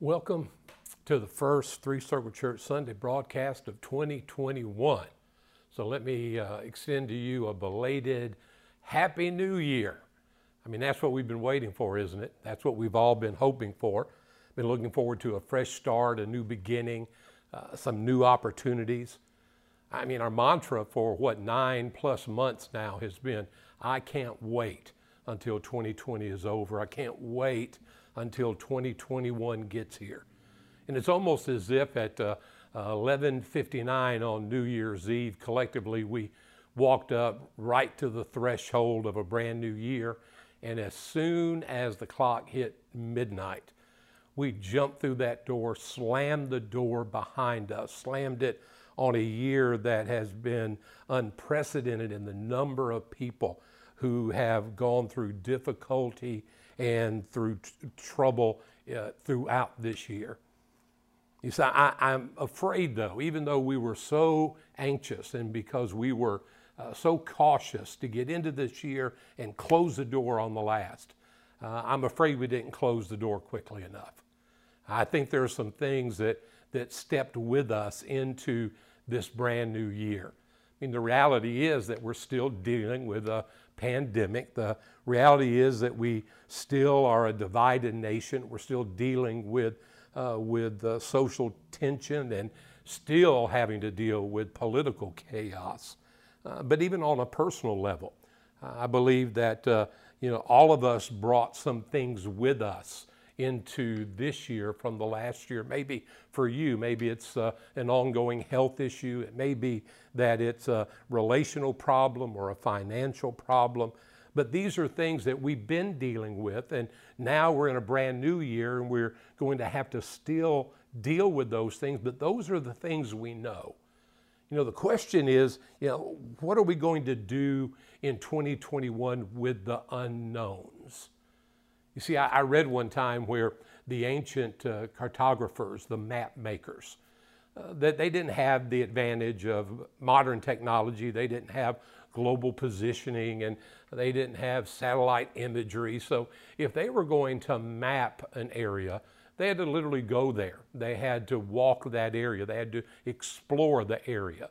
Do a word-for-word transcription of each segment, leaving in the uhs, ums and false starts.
Welcome to the first Three Circle Church Sunday broadcast of twenty twenty-one. So let me uh, extend to you a belated Happy New Year. I mean, that's what we've been waiting for, isn't it? That's what we've all been hoping for. Been looking forward to a fresh start, a new beginning, uh, some new opportunities. I mean, our mantra for what, nine plus months now has been, I can't wait until twenty twenty is over. I can't wait until twenty twenty-one gets here. And it's almost as if at uh, eleven fifty-nine on New Year's Eve, collectively, we walked up right to the threshold of a brand new year. And as soon as the clock hit midnight, we jumped through that door, slammed the door behind us, slammed it on a year that has been unprecedented in the number of people who have gone through difficulty and through t- trouble uh, throughout this year. You see, I, I'm afraid though, even though we were so anxious and because we were uh, so cautious to get into this year and close the door on the last, uh, I'm afraid we didn't close the door quickly enough. I think there are some things that, that stepped with us into this brand new year. I mean, the reality is that we're still dealing with a pandemic. The reality is that we still are a divided nation. We're still dealing with uh, with uh, social tension and still having to deal with political chaos. Uh, but even on a personal level, uh, I believe that uh, you know all of us brought some things with us into this year from the last year. Maybe for you, maybe it's uh, an ongoing health issue. It may be that it's a relational problem or a financial problem. But these are things that we've been dealing with, and now we're in a brand new year and we're going to have to still deal with those things, but those are the things we know. You know, the question is, you know, what are we going to do in twenty twenty-one with the unknowns? You see, I read one time where the ancient uh, cartographers, the map makers, uh, that they didn't have the advantage of modern technology. They didn't have global positioning and they didn't have satellite imagery. So if they were going to map an area, they had to literally go there. They had to walk that area. They had to explore the area.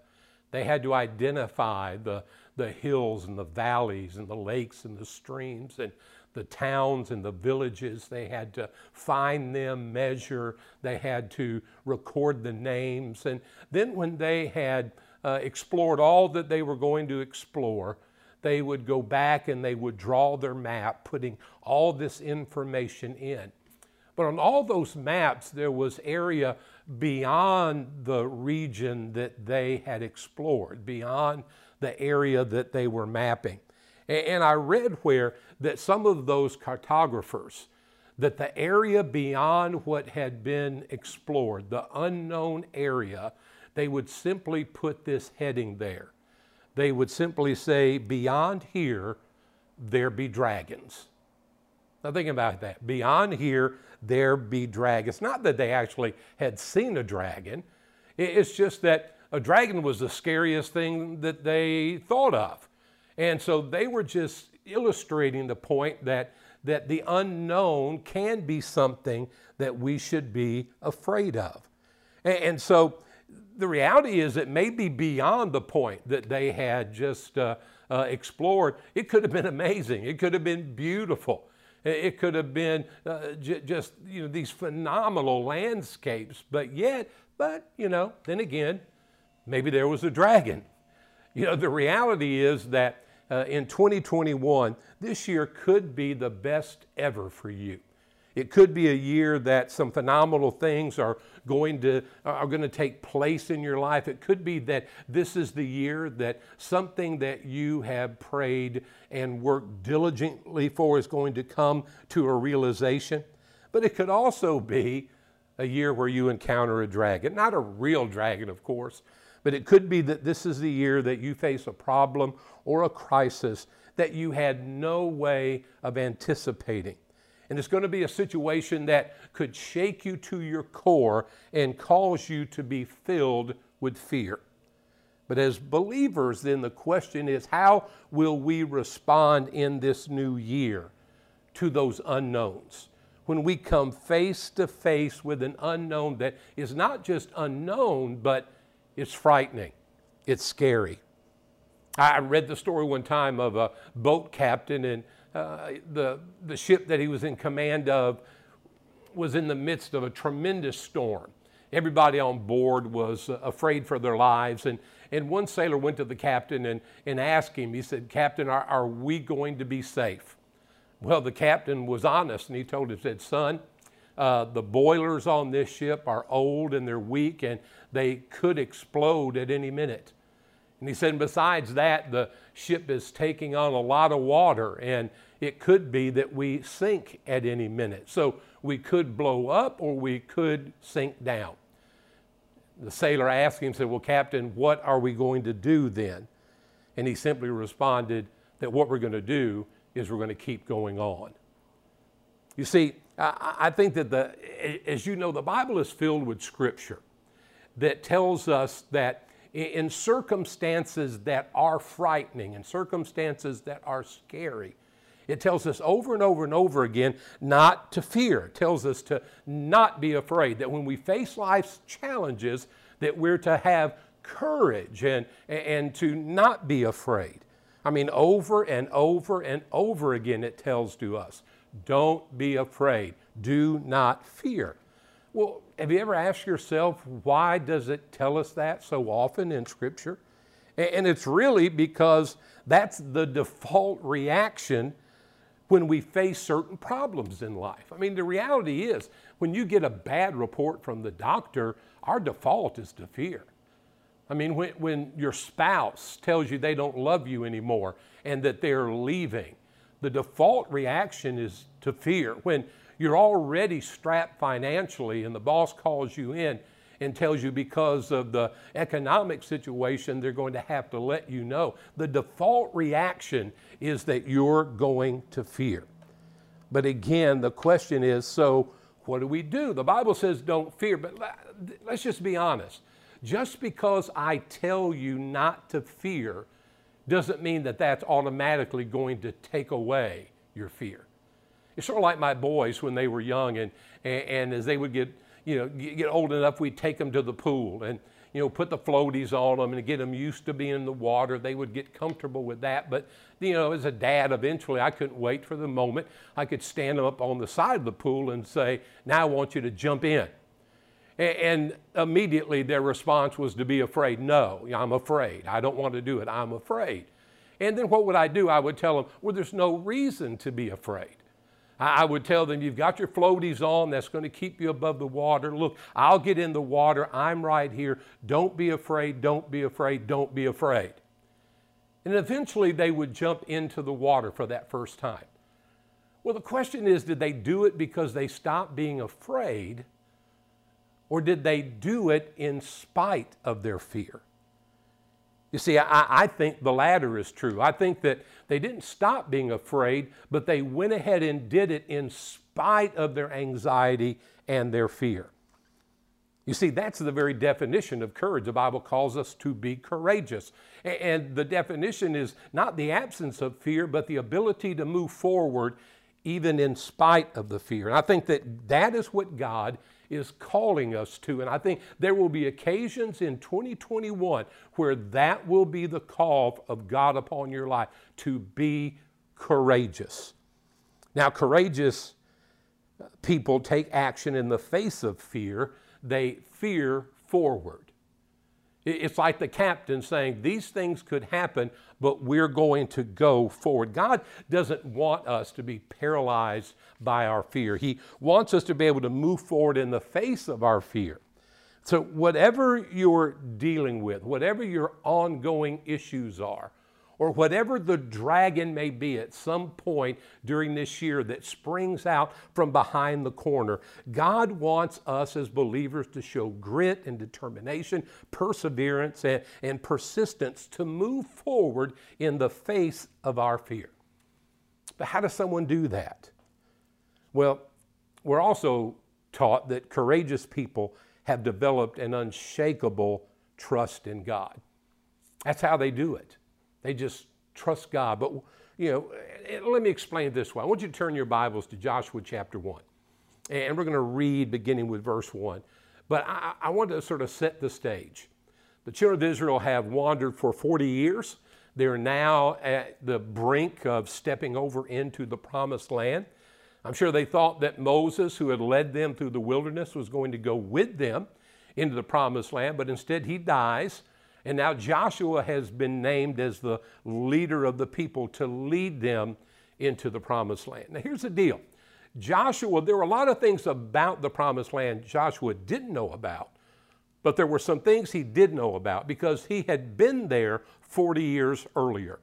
They had to identify the, the hills and the valleys and the lakes and the streams and the towns and the villages. They had to find them, measure, they had to record the names. And then when they had uh, explored all that they were going to explore, they would go back and they would draw their map, putting all this information in. But on all those maps, there was area beyond the region that they had explored, beyond the area that they were mapping. And I read where that some of those cartographers, that the area beyond what had been explored, the unknown area, they would simply put this heading there. They would simply say, beyond here, there be dragons. Now think about that. Beyond here, there be dragons. Not that they actually had seen a dragon. It's just that a dragon was the scariest thing that they thought of. And so they were just illustrating the point that, that the unknown can be something that we should be afraid of. And, and so the reality is it may be beyond the point that they had just uh, uh, explored. It could have been amazing. It could have been beautiful. It could have been uh, j- just, you know, these phenomenal landscapes. But yet, but, you know, then again, maybe there was a dragon. You know, the reality is that uh, in twenty twenty-one, this year could be the best ever for you. It could be a year that some phenomenal things are going to are going to take place in your life. It could be that this is the year that something that you have prayed and worked diligently for is going to come to a realization. But it could also be a year where you encounter a dragon, not a real dragon, of course. But it could be that this is the year that you face a problem or a crisis that you had no way of anticipating. And it's going to be a situation that could shake you to your core and cause you to be filled with fear. But as believers, then the question is, how will we respond in this new year to those unknowns? when we come face to face with an unknown that is not just unknown, but it's frightening. It's scary. I read the story one time of a boat captain, and uh, the, the ship that he was in command of was in the midst of a tremendous storm. Everybody on board was afraid for their lives, and, and one sailor went to the captain and, and asked him, he said, "Captain, are, are we going to be safe?" Well, the captain was honest, and he told him, said, "Son, uh, the boilers on this ship are old and they're weak, and they could explode at any minute." And he said, "Besides that, the ship is taking on a lot of water, and it could be that we sink at any minute. So we could blow up or we could sink down." The sailor asked him, said, "Well, Captain, what are we going to do then?" And he simply responded that what we're going to do is we're going to keep going on. You see, I, I think that the, as you know, the Bible is filled with scripture that tells us that in circumstances that are frightening, in circumstances that are scary, it tells us over and over and over again not to fear. It tells us to not be afraid, that when we face life's challenges, that we're to have courage and, and to not be afraid. I mean, over and over and over again it tells to us, don't be afraid, do not fear. Well, have you ever asked yourself, why does it tell us that so often in Scripture? And it's really because that's the default reaction when we face certain problems in life. I mean, the reality is, when you get a bad report from the doctor, our default is to fear. I mean, when, when your spouse tells you they don't love you anymore and that they're leaving, the default reaction is to fear. When you're already strapped financially and the boss calls you in and tells you because of the economic situation, they're going to have to let you know, the default reaction is that you're going to fear. But again, the question is, so what do we do? The Bible says don't fear, but let's just be honest. Just because I tell you not to fear doesn't mean that that's automatically going to take away your fear. It's sort of like my boys when they were young, and, and, and as they would get, you know, get old enough, we'd take them to the pool and, you know, put the floaties on them and get them used to being in the water. They would get comfortable with that. But, you know, as a dad, eventually I couldn't wait for the moment. I could stand them up on the side of the pool and say, "Now I want you to jump in." And, and immediately their response was to be afraid. "No, I'm afraid. I don't want to do it. I'm afraid." And then what would I do? I would tell them, well, there's no reason to be afraid. I would tell them, you've got your floaties on. That's going to keep you above the water. Look, I'll get in the water. I'm right here. Don't be afraid. Don't be afraid. Don't be afraid. And eventually they would jump into the water for that first time. Well, the question is, did they do it because they stopped being afraid, or did they do it in spite of their fear? You see, I, I think the latter is true. I think that they didn't stop being afraid, but they went ahead and did it in spite of their anxiety and their fear. You see, that's the very definition of courage. The Bible calls us to be courageous. And the definition is not the absence of fear, but the ability to move forward even in spite of the fear. And I think that that is what God is calling us to. And I think there will be occasions in twenty twenty-one where that will be the call of God upon your life, to be courageous. Now, courageous people take action in the face of fear. They fear forward. It's like the captain saying, these things could happen, but we're going to go forward. God doesn't want us to be paralyzed by our fear. He wants us to be able to move forward in the face of our fear. So whatever you're dealing with, whatever your ongoing issues are, or whatever the dragon may be at some point during this year that springs out from behind the corner, God wants us as believers to show grit and determination, perseverance, and, and persistence to move forward in the face of our fear. But how does someone do that? Well, we're also taught that courageous people have developed an unshakable trust in God. That's how they do it. They just trust God. But, you know, let me explain it this way. I want you to turn your Bibles to Joshua chapter one. And we're going to read beginning with verse one. But I, I want to sort of set the stage. The children of Israel have wandered for forty years. They're now at the brink of stepping over into the promised land. I'm sure they thought that Moses, who had led them through the wilderness, was going to go with them into the promised land, but instead he dies. And now Joshua has been named as the leader of the people to lead them into the promised land. Now here's the deal. Joshua, there were a lot of things about the promised land Joshua didn't know about, but there were some things he did know about because he had been there forty years earlier.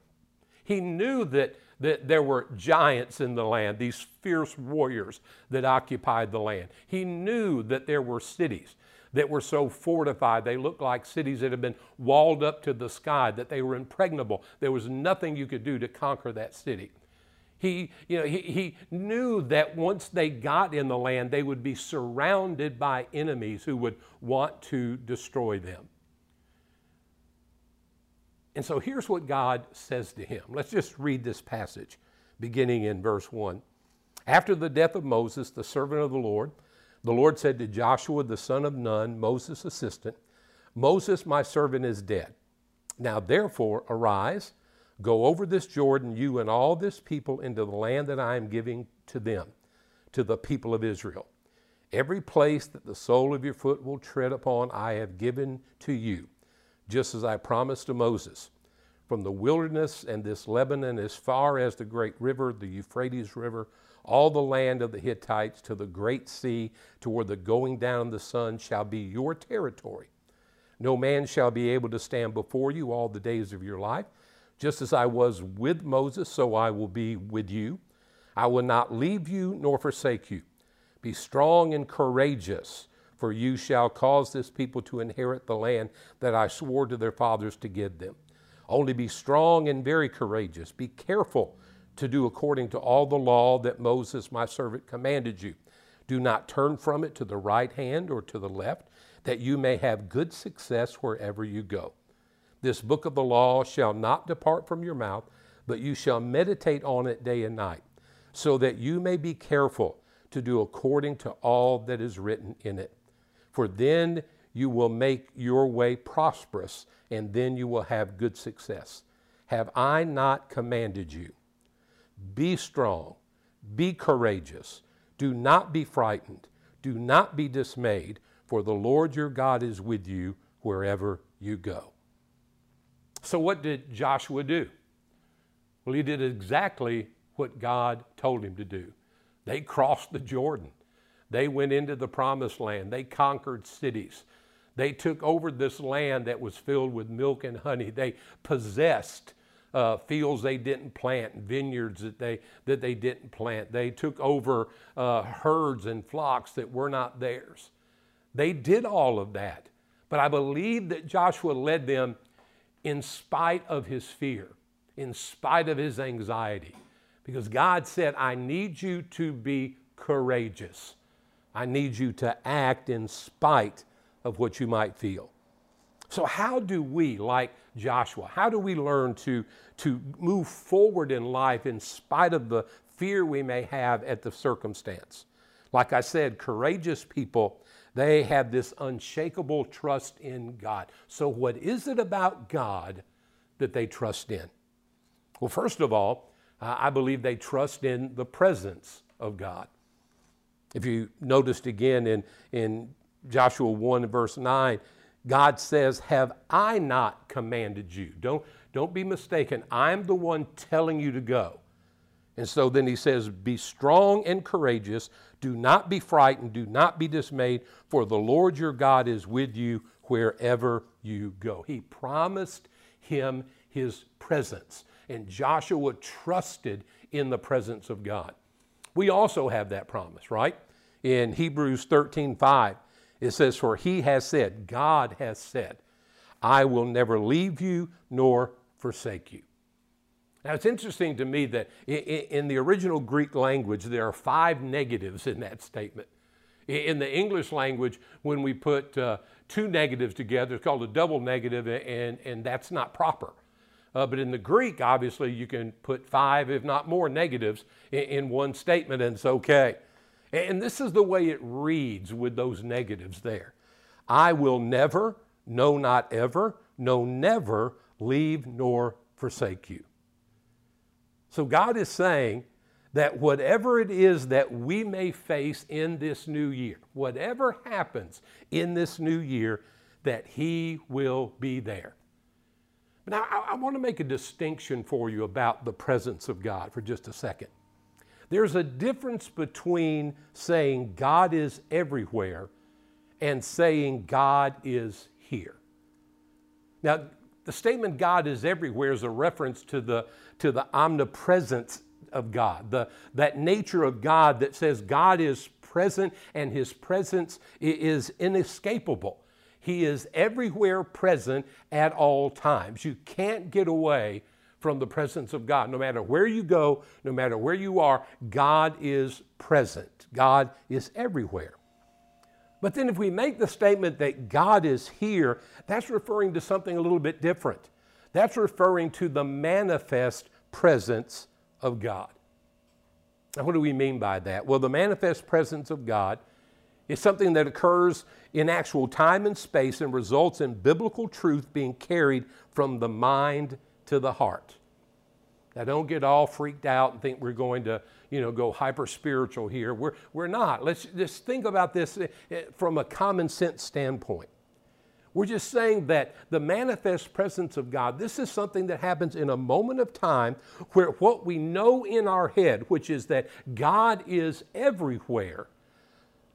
He knew that, that there were giants in the land, these fierce warriors that occupied the land. He knew that there were cities that were so fortified, they looked like cities that had been walled up to the sky, that they were impregnable. There was nothing you could do to conquer that city. He, you know, he, he knew that once they got in the land, they would be surrounded by enemies who would want to destroy them. And so here's what God says to him. Let's just read this passage, beginning in verse one. After the death of Moses, the servant of the Lord, the Lord said to Joshua, the son of Nun, Moses' assistant, Moses, my servant, is dead. Now therefore arise, go over this Jordan, you and all this people, into the land that I am giving to them, to the people of Israel. Every place that the sole of your foot will tread upon, I have given to you, just as I promised to Moses. From the wilderness and this Lebanon, as far as the great river, the Euphrates River, all the land of the Hittites, to the great sea, toward the going down of the sun, shall be your territory. No man shall be able to stand before you all the days of your life. Just as I was with Moses, so I will be with you. I will not leave you nor forsake you. Be strong and courageous, for you shall cause this people to inherit the land that I swore to their fathers to give them. Only be strong and very courageous. Be careful to do according to all the law that Moses, my servant, commanded you. Do not turn from it to the right hand or to the left, that you may have good success wherever you go. This book of the law shall not depart from your mouth, but you shall meditate on it day and night, so that you may be careful to do according to all that is written in it. For then you will make your way prosperous, and then you will have good success. Have I not commanded you? Be strong, be courageous, do not be frightened, do not be dismayed, for the Lord your God is with you wherever you go. So what did Joshua do? Well, he did exactly what God told him to do. They crossed the Jordan. They went into the promised land. They conquered cities. They took over this land that was filled with milk and honey. They possessed uh, fields they didn't plant, vineyards that they, that they didn't plant. They took over uh, herds and flocks that were not theirs. They did all of that. But I believe that Joshua led them in spite of his fear, in spite of his anxiety, because God said, I need you to be courageous. I need you to act in spite of what you might feel. So how do we, like Joshua, how do we learn to, to move forward in life in spite of the fear we may have at the circumstance? Like I said, courageous people, they have this unshakable trust in God. So what is it about God that they trust in? Well, first of all, uh, I believe they trust in the presence of God. If you noticed again in, in Joshua one, verse nine, God says, have I not commanded you? Don't, don't be mistaken. I'm the one telling you to go. And so then he says, be strong and courageous. Do not be frightened. Do not be dismayed, for the Lord your God is with you wherever you go. He promised him his presence, and Joshua trusted in the presence of God. We also have that promise, right? In Hebrews thirteen five, it says, for he has said, God has said, I will never leave you nor forsake you. Now, it's interesting to me that in the original Greek language, there are five negatives in that statement. In the English language, when we put uh, two negatives together, it's called a double negative, and, and that's not proper. Uh, but in the Greek, obviously, you can put five, if not more, negatives in, in one statement, and it's okay. And this is the way it reads with those negatives there. I will never, no, not ever, no, never leave nor forsake you. So God is saying that whatever it is that we may face in this new year, whatever happens in this new year, that He will be there. Now, I, I want to make a distinction for you about the presence of God for just a second. There's a difference between saying God is everywhere and saying God is here. Now, the statement God is everywhere is a reference to the, to the omnipresence of God, the, that nature of God that says God is present and His presence is inescapable. He is everywhere present at all times. You can't get away from the presence of God. No matter where you go, no matter where you are, God is present. God is everywhere. But then if we make the statement that God is here, that's referring to something a little bit different. That's referring to the manifest presence of God. Now, what do we mean by that? Well, the manifest presence of God is something that occurs in actual time and space and results in biblical truth being carried from the mind to the heart. Now, don't get all freaked out and think we're going to, you know, go hyper-spiritual here. We're, we're not. Let's just think about this from a common sense standpoint. We're just saying that the manifest presence of God, this is something that happens in a moment of time where what we know in our head, which is that God is everywhere,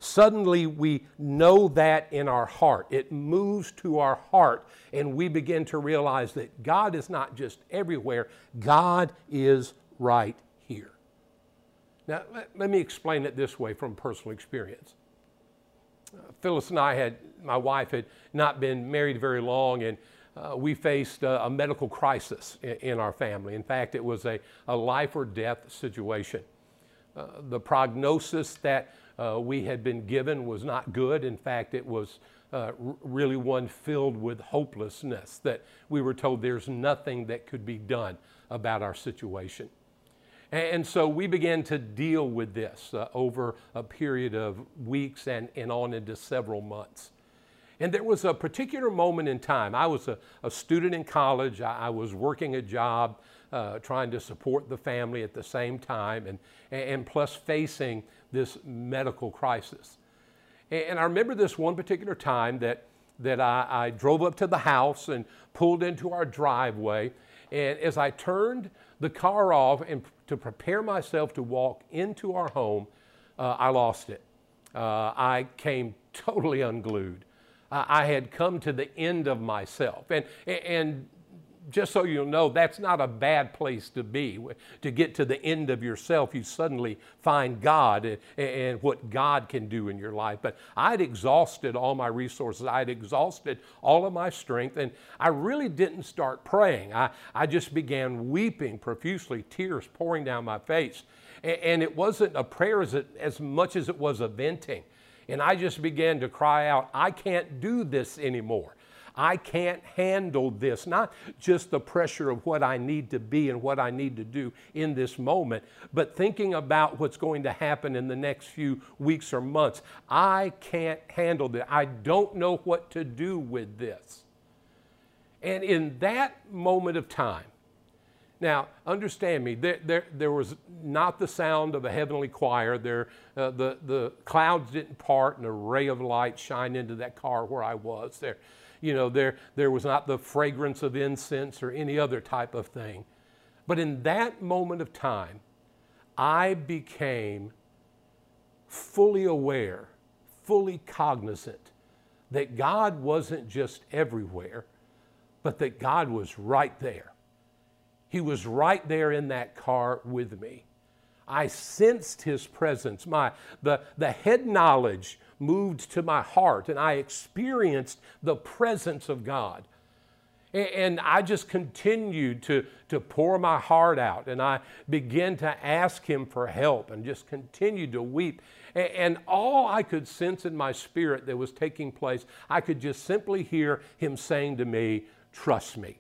suddenly we know that in our heart. It moves to our heart, and we begin to realize that God is not just everywhere. God is right here. Now, let, let me explain it this way from personal experience. Uh, Phyllis and I had, my wife had not been married very long, and uh, we faced a, a medical crisis in, in our family. In fact, it was a, a life or death situation. Uh, the prognosis that Uh, we had been given was not good. In fact, it was uh, really one filled with hopelessness, that we were told there's nothing that could be done about our situation. And so we began to deal with this uh, over a period of weeks and, and on into several months. And there was a particular moment in time. I was a, a student in college. I, I was working a job, uh, trying to support the family at the same time, and, and plus facing this medical crisis. And, and I remember this one particular time that, that I, I drove up to the house and pulled into our driveway. And as I turned the car off and to prepare myself to walk into our home, uh, I lost it. Uh, I came totally unglued. I had come to the end of myself. And, and just so you'll know, that's not a bad place to be. To get to the end of yourself, you suddenly find God and, and what God can do in your life. But I'd exhausted all my resources. I'd exhausted all of my strength. And I really didn't start praying. I, I just began weeping profusely, tears pouring down my face. And, and it wasn't a prayer as, it, as much as it was a venting. And I just began to cry out, I can't do this anymore. I can't handle this. Not just the pressure of what I need to be and what I need to do in this moment, but thinking about what's going to happen in the next few weeks or months. I can't handle this. I don't know what to do with this. And in that moment of time, now, understand me, there, there, there was not the sound of a heavenly choir. There, uh, the, the clouds didn't part and a ray of light shine into that car where I was. There, you know, there, there was not the fragrance of incense or any other type of thing. But in that moment of time, I became fully aware, fully cognizant that God wasn't just everywhere, but that God was right there. He was right there in that car with me. I sensed His presence. My, the, the head knowledge moved to my heart, and I experienced the presence of God. And, and I just continued to, to pour my heart out, and I began to ask Him for help and just continued to weep. And, and all I could sense in my spirit that was taking place, I could just simply hear Him saying to me, trust me.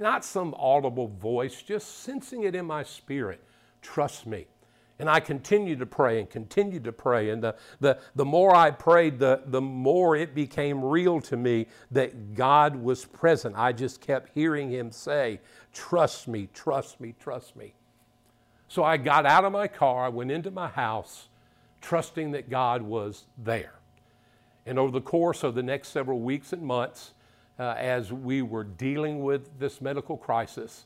Not some audible voice, just sensing it in my spirit. Trust me. And I continued to pray and continued to pray. And the, the, the more I prayed, the, the more it became real to me that God was present. I just kept hearing him say, trust me, trust me, trust me. So I got out of my car. I went into my house, trusting that God was there. And over the course of the next several weeks and months, uh, as we were dealing with this medical crisis,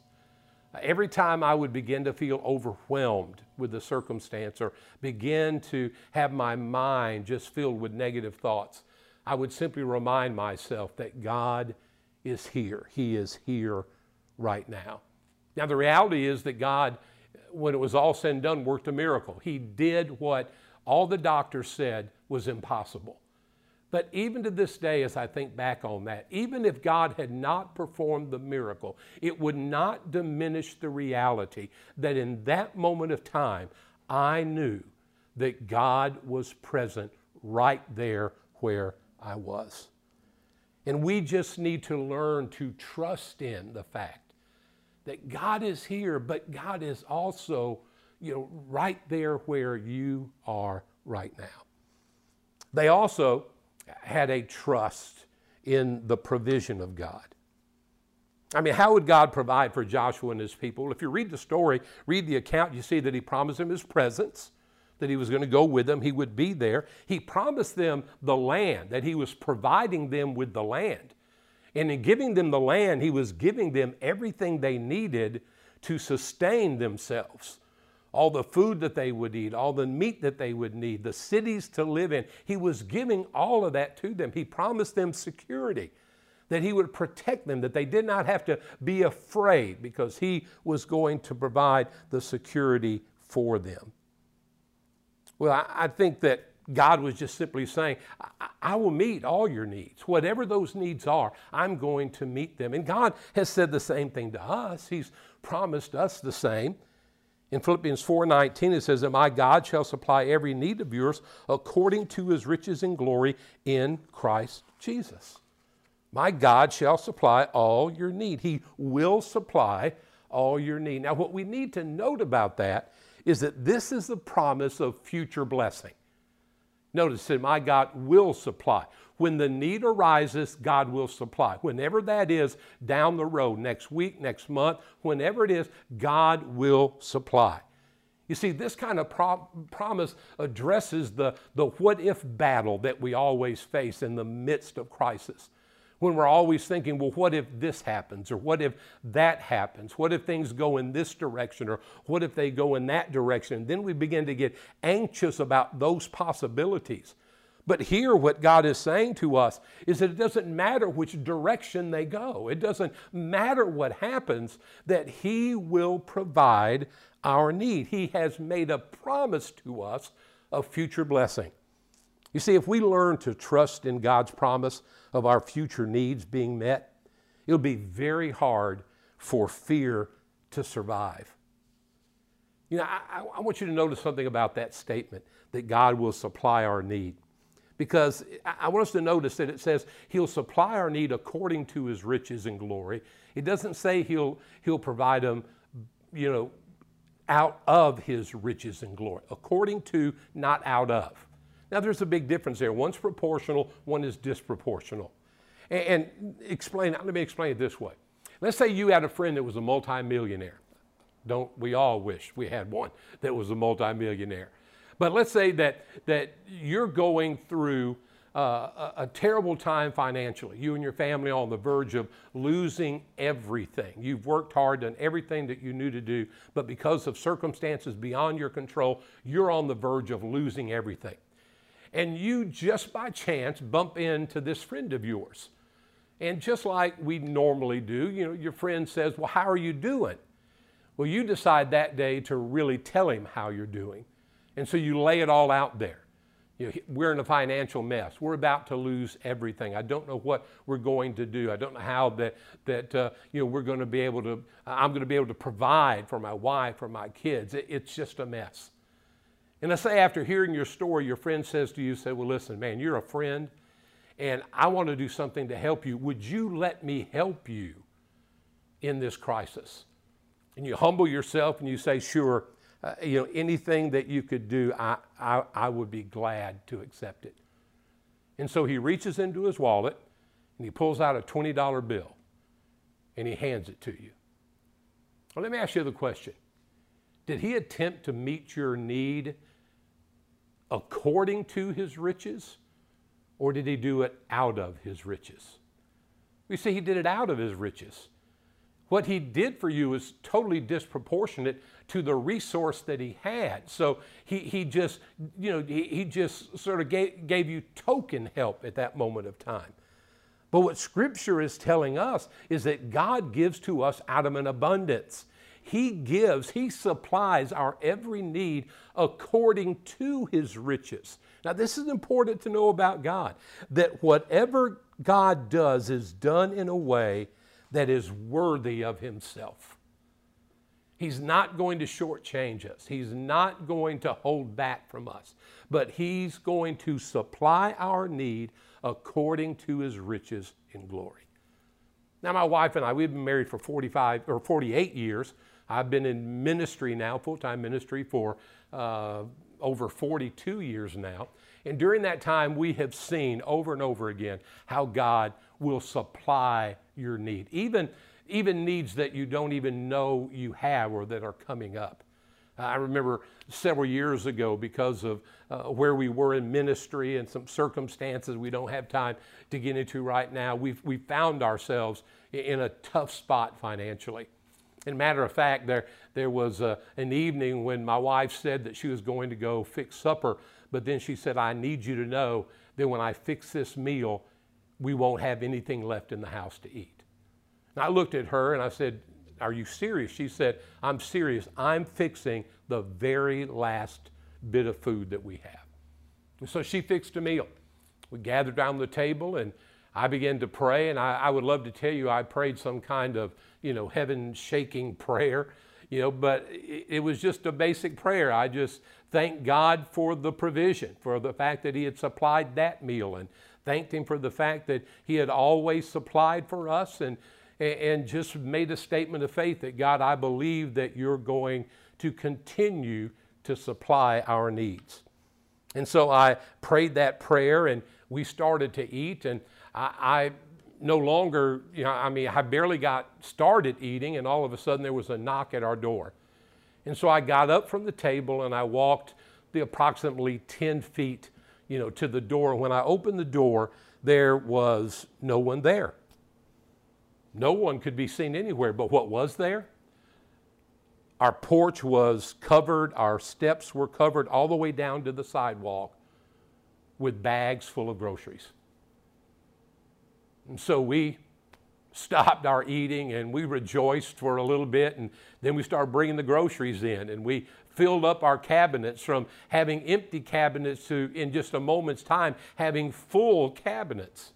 every time I would begin to feel overwhelmed with the circumstance or begin to have my mind just filled with negative thoughts, I would simply remind myself that God is here. He is here right now. Now, the reality is that God, when it was all said and done, worked a miracle. He did what all the doctors said was impossible. But even to this day, as I think back on that, even if God had not performed the miracle, it would not diminish the reality that in that moment of time, I knew that God was present right there where I was. And we just need to learn to trust in the fact that God is here, but God is also, you know, right there where you are right now. They also had a trust in the provision of God. I mean, how would God provide for Joshua and his people? If you read the story, read the account, you see that he promised them his presence, that he was going to go with them, he would be there. He promised them the land, that he was providing them with the land. And in giving them the land, he was giving them everything they needed to sustain themselves. All the food that they would eat, all the meat that they would need, the cities to live in. He was giving all of that to them. He promised them security, that he would protect them, that they did not have to be afraid because he was going to provide the security for them. Well, I, I think that God was just simply saying, I, I will meet all your needs. Whatever those needs are, I'm going to meet them. And God has said the same thing to us. He's promised us the same. In Philippians four nineteen, it says, and my God shall supply every need of yours according to his riches and glory in Christ Jesus. My God shall supply all your need. He will supply all your need. Now, what we need to note about that is that this is the promise of future blessing. Notice that my God will supply. When the need arises, God will supply. Whenever that is, down the road, next week, next month, whenever it is, God will supply. You see, this kind of pro- promise addresses the, the what-if battle that we always face in the midst of crisis. When we're always thinking, well, what if this happens? Or what if that happens? What if things go in this direction? Or what if they go in that direction? And then we begin to get anxious about those possibilities. But here, what God is saying to us is that it doesn't matter which direction they go. It doesn't matter what happens, that he will provide our need. He has made a promise to us of future blessing. You see, if we learn to trust in God's promise of our future needs being met, it'll be very hard for fear to survive. You know, I, I want you to notice something about that statement, that God will supply our need. Because I want us to notice that it says he'll supply our need according to his riches and glory. It doesn't say he'll, he'll provide them, you know, out of his riches and glory. According to, not out of. Now, there's a big difference there. One's proportional, one is disproportional. And, and explain, let me explain it this way. Let's say you had a friend that was a multimillionaire. Don't we all wish we had one that was a multimillionaire. But let's say that, that you're going through uh, a, a terrible time financially. You and your family are on the verge of losing everything. You've worked hard, done everything that you knew to do, but because of circumstances beyond your control, you're on the verge of losing everything. And you just by chance bump into this friend of yours. And just like we normally do, you know, your friend says, well, how are you doing? Well, you decide that day to really tell him how you're doing. And so you lay it all out there. You know, we're in a financial mess. We're about to lose everything. I don't know what we're going to do. I don't know how that, that uh, you know, we're going to be able to, I'm going to be able to provide for my wife or my kids. It, it's just a mess. And I say after hearing your story, your friend says to you, say, well, listen, man, you're a friend, and I want to do something to help you. Would you let me help you in this crisis? And you humble yourself and you say, sure, Uh, you know, anything that you could do, I, I, I would be glad to accept it. And so he reaches into his wallet and he pulls out a twenty dollar bill and he hands it to you. Well, let me ask you the question. Did he attempt to meet your need according to his riches, or did he do it out of his riches? We see he did it out of his riches. What he did for you is totally disproportionate to the resource that he had. So he, he just, you know, he, he just sort of gave, gave you token help at that moment of time. But what Scripture is telling us is that God gives to us out of an abundance. He gives, he supplies our every need according to his riches. Now, this is important to know about God, that whatever God does is done in a way that is worthy of himself. He's not going to shortchange us. He's not going to hold back from us, but he's going to supply our need according to his riches in glory. Now, my wife and I, we've been married for forty-five or forty-eight years. I've been in ministry now, full-time ministry for uh, over forty-two years now. And during that time, we have seen over and over again how God will supply your need, even, even needs that you don't even know you have or that are coming up. Uh, I remember several years ago, because of uh, where we were in ministry and some circumstances we don't have time to get into right now, we've, we found ourselves in a tough spot financially. And matter of fact, there, there was uh, an evening when my wife said that she was going to go fix supper, but then she said, I need you to know that when I fix this meal, we won't have anything left in the house to eat. And I looked at her and I said, are you serious? She said, I'm serious. I'm fixing the very last bit of food that we have. And so she fixed a meal. We gathered around the table and I began to pray, and I, I would love to tell you I prayed some kind of, you know, heaven-shaking prayer, you know, but it, it was just a basic prayer. I just thanked God for the provision, for the fact that he had supplied that meal, and thanked him for the fact that he had always supplied for us, and, and just made a statement of faith that, God, I believe that you're going to continue to supply our needs. And so I prayed that prayer, and we started to eat, and I, I no longer, you know, I mean, I barely got started eating, and all of a sudden there was a knock at our door. And so I got up from the table, and I walked the approximately ten feet, you know, to the door. When I opened the door, there was no one there. No one could be seen anywhere, but what was there? Our porch was covered, our steps were covered all the way down to the sidewalk with bags full of groceries. And so we stopped our eating and we rejoiced for a little bit, and then we started bringing the groceries in, and we filled up our cabinets from having empty cabinets to, in just a moment's time, having full cabinets.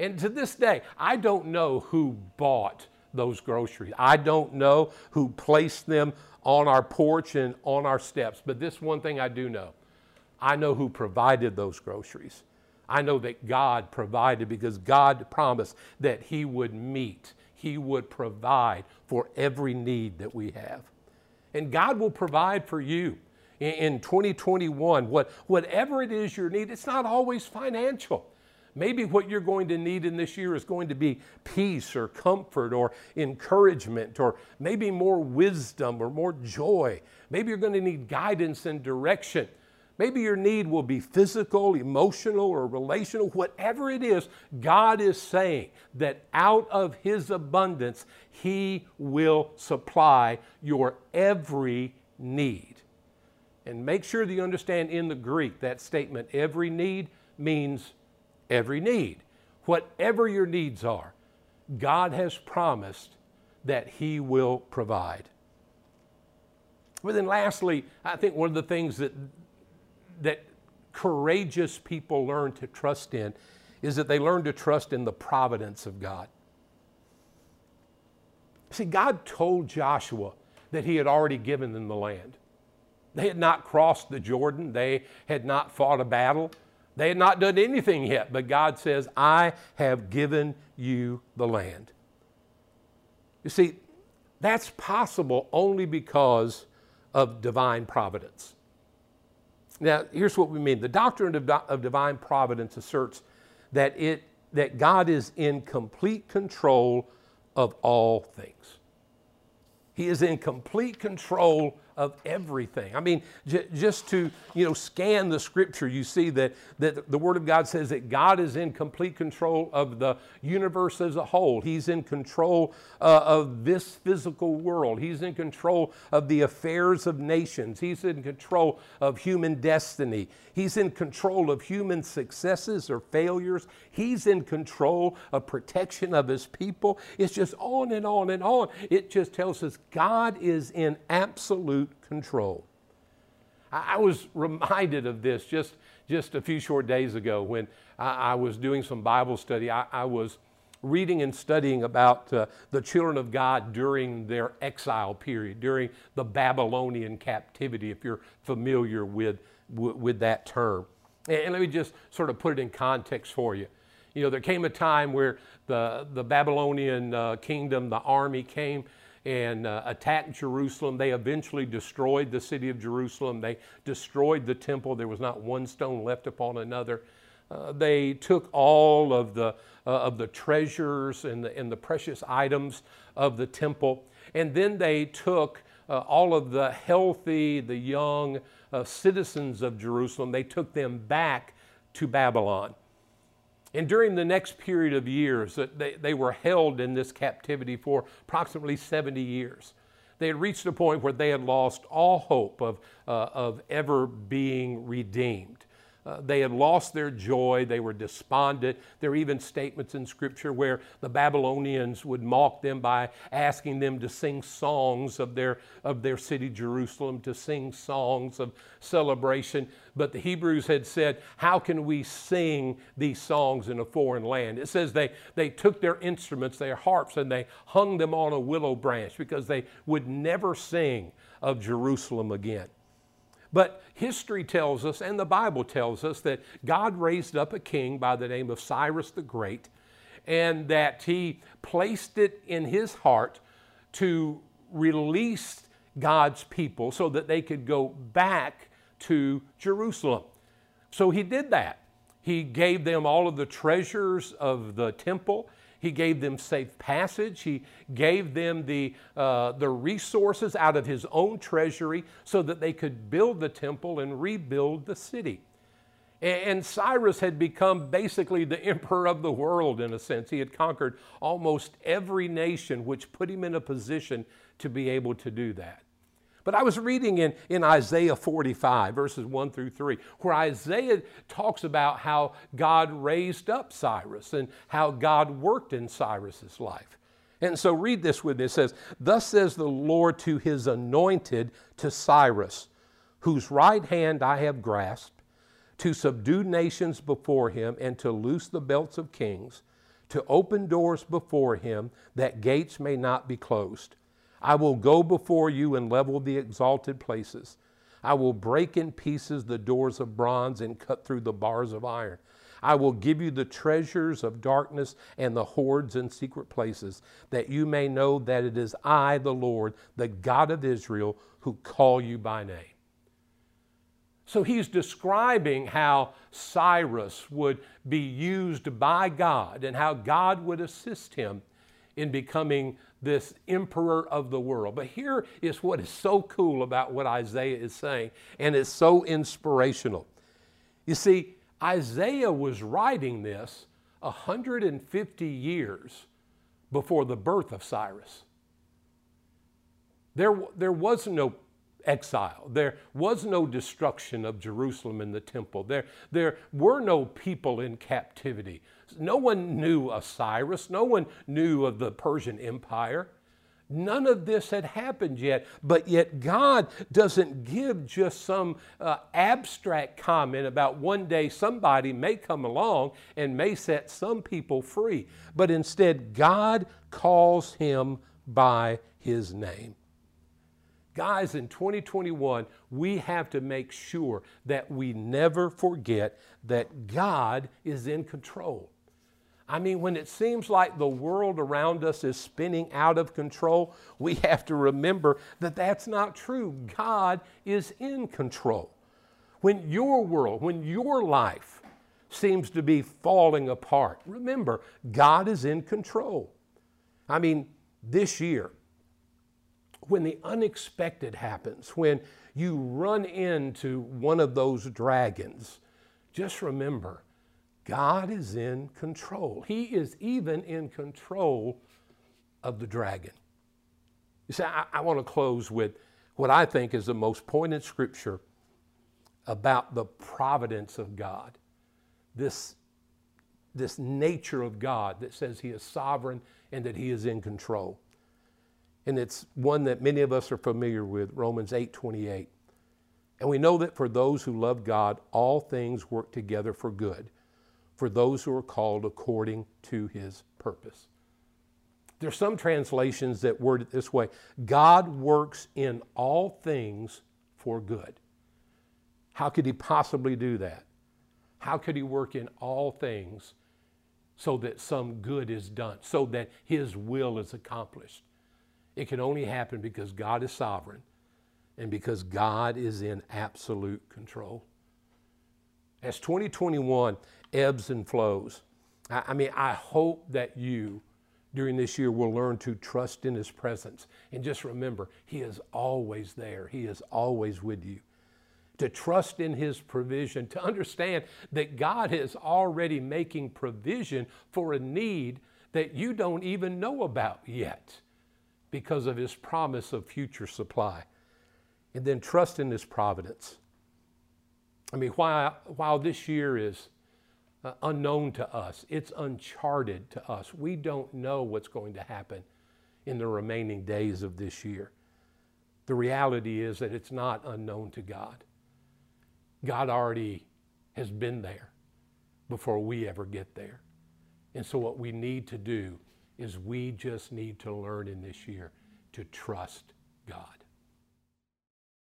And to this day, I don't know who bought those groceries. I don't know who placed them on our porch and on our steps. But this one thing I do know. I know who provided those groceries. I know that God provided, because God promised that he would meet, he would provide for every need that we have. And God will provide for you in twenty twenty-one. What, whatever it is your need, it's not always financial. Maybe what you're going to need in this year is going to be peace or comfort or encouragement, or maybe more wisdom or more joy. Maybe you're going to need guidance and direction. Maybe your need will be physical, emotional, or relational. Whatever it is, God is saying that out of his abundance, he will supply your every need. And make sure that you understand, in the Greek, that statement, every need, means every need. Whatever your needs are, God has promised that he will provide. But then lastly, I think one of the things that, that courageous people learn to trust in is that they learn to trust in the providence of God. See, God told Joshua that he had already given them the land. They had not crossed the Jordan. They had not fought a battle. They had not done anything yet, but God says, I have given you the land. You see, that's possible only because of divine providence. Now, here's what we mean. The doctrine of, of divine providence asserts that, it, that God is in complete control of all things. He is in complete control of everything. I mean, j just to, you know, scan the Scripture, you see that, that the Word of God says that God is in complete control of the universe as a whole. He's in control uh, of this physical world. He's in control of the affairs of nations. He's in control of human destiny. He's in control of human successes or failures. He's in control of protection of His people. It's just on and on and on. It just tells us God is in absolute control. I was reminded of this just, just a few short days ago when I, I was doing some Bible study. I, I was reading and studying about uh, the children of God during their exile period, during the Babylonian captivity, if you're familiar with, with that term. And let me just sort of put it in context for you. You know, there came a time where the, the Babylonian uh, kingdom, the army came and uh, attacked Jerusalem. They eventually destroyed the city of Jerusalem. They destroyed the temple. There was not one stone left upon another. Uh, they took all of the, uh, of the treasures and the, and the precious items of the temple. And then they took uh, all of the healthy, the young uh, citizens of Jerusalem. They took them back to Babylon. And during the next period of years, they, they were held in this captivity for approximately seventy years. They had reached a point where they had lost all hope of, uh, of ever being redeemed. Uh, they had lost their joy. They were despondent. There were even statements in Scripture where the Babylonians would mock them by asking them to sing songs of their, of their city, Jerusalem, to sing songs of celebration. But the Hebrews had said, how can we sing these songs in a foreign land? It says they, they took their instruments, their harps, and they hung them on a willow branch because they would never sing of Jerusalem again. But history tells us, and the Bible tells us, that God raised up a king by the name of Cyrus the Great, and that he placed it in his heart to release God's people so that they could go back to Jerusalem. So he did that. He gave them all of the treasures of the temple. He gave them safe passage. He gave them the, uh, the resources out of his own treasury so that they could build the temple and rebuild the city. And Cyrus had become basically the emperor of the world in a sense. He had conquered almost every nation, which put him in a position to be able to do that. But I was reading in, in Isaiah forty-five, verses one through three, where Isaiah talks about how God raised up Cyrus and how God worked in Cyrus's life. And so read this with me. It says, "Thus says the Lord to his anointed, to Cyrus, whose right hand I have grasped, to subdue nations before him and to loose the belts of kings, to open doors before him, that gates may not be closed. I will go before you and level the exalted places. I will break in pieces the doors of bronze and cut through the bars of iron. I will give you the treasures of darkness and the hoards in secret places, that you may know that it is I, the Lord, the God of Israel, who call you by name." So he's describing how Cyrus would be used by God and how God would assist him in becoming this emperor of the world. But here is what is so cool about what Isaiah is saying, and it's so inspirational. You see, Isaiah was writing this one hundred fifty years before the birth of Cyrus. There, there was no exile. There was no destruction of Jerusalem and the temple. There, there were no people in captivity. No one knew of Cyrus. No one knew of the Persian Empire. None of this had happened yet, but yet God doesn't give just some uh, abstract comment about one day somebody may come along and may set some people free, but instead God calls him by his name. Guys, in twenty twenty-one, we have to make sure that we never forget that God is in control. I mean, when it seems like the world around us is spinning out of control, we have to remember that that's not true. God is in control. When your world, when your life seems to be falling apart, remember, God is in control. I mean, this year, when the unexpected happens, when you run into one of those dragons, just remember, God is in control. He is even in control of the dragon. You see, I, I want to close with what I think is the most pointed scripture about the providence of God, this, this nature of God that says He is sovereign and that He is in control. And it's one that many of us are familiar with, Romans eight twenty-eight. And we know that for those who love God, all things work together for good, for those who are called according to His purpose. There's some translations that word it this way: God works in all things for good. How could He possibly do that? How could He work in all things so that some good is done, so that His will is accomplished? It can only happen because God is sovereign and because God is in absolute control. As twenty twenty-one ebbs and flows, I, I mean, I hope that you during this year will learn to trust in His presence. And just remember, He is always there. He is always with you. To trust in His provision, to understand that God is already making provision for a need that you don't even know about yet, because of His promise of future supply. And then trust in His providence. I mean, while, while this year is uh, unknown to us, it's uncharted to us. We don't know what's going to happen in the remaining days of this year. The reality is that it's not unknown to God. God already has been there before we ever get there. And so what we need to do is we just need to learn in this year to trust God.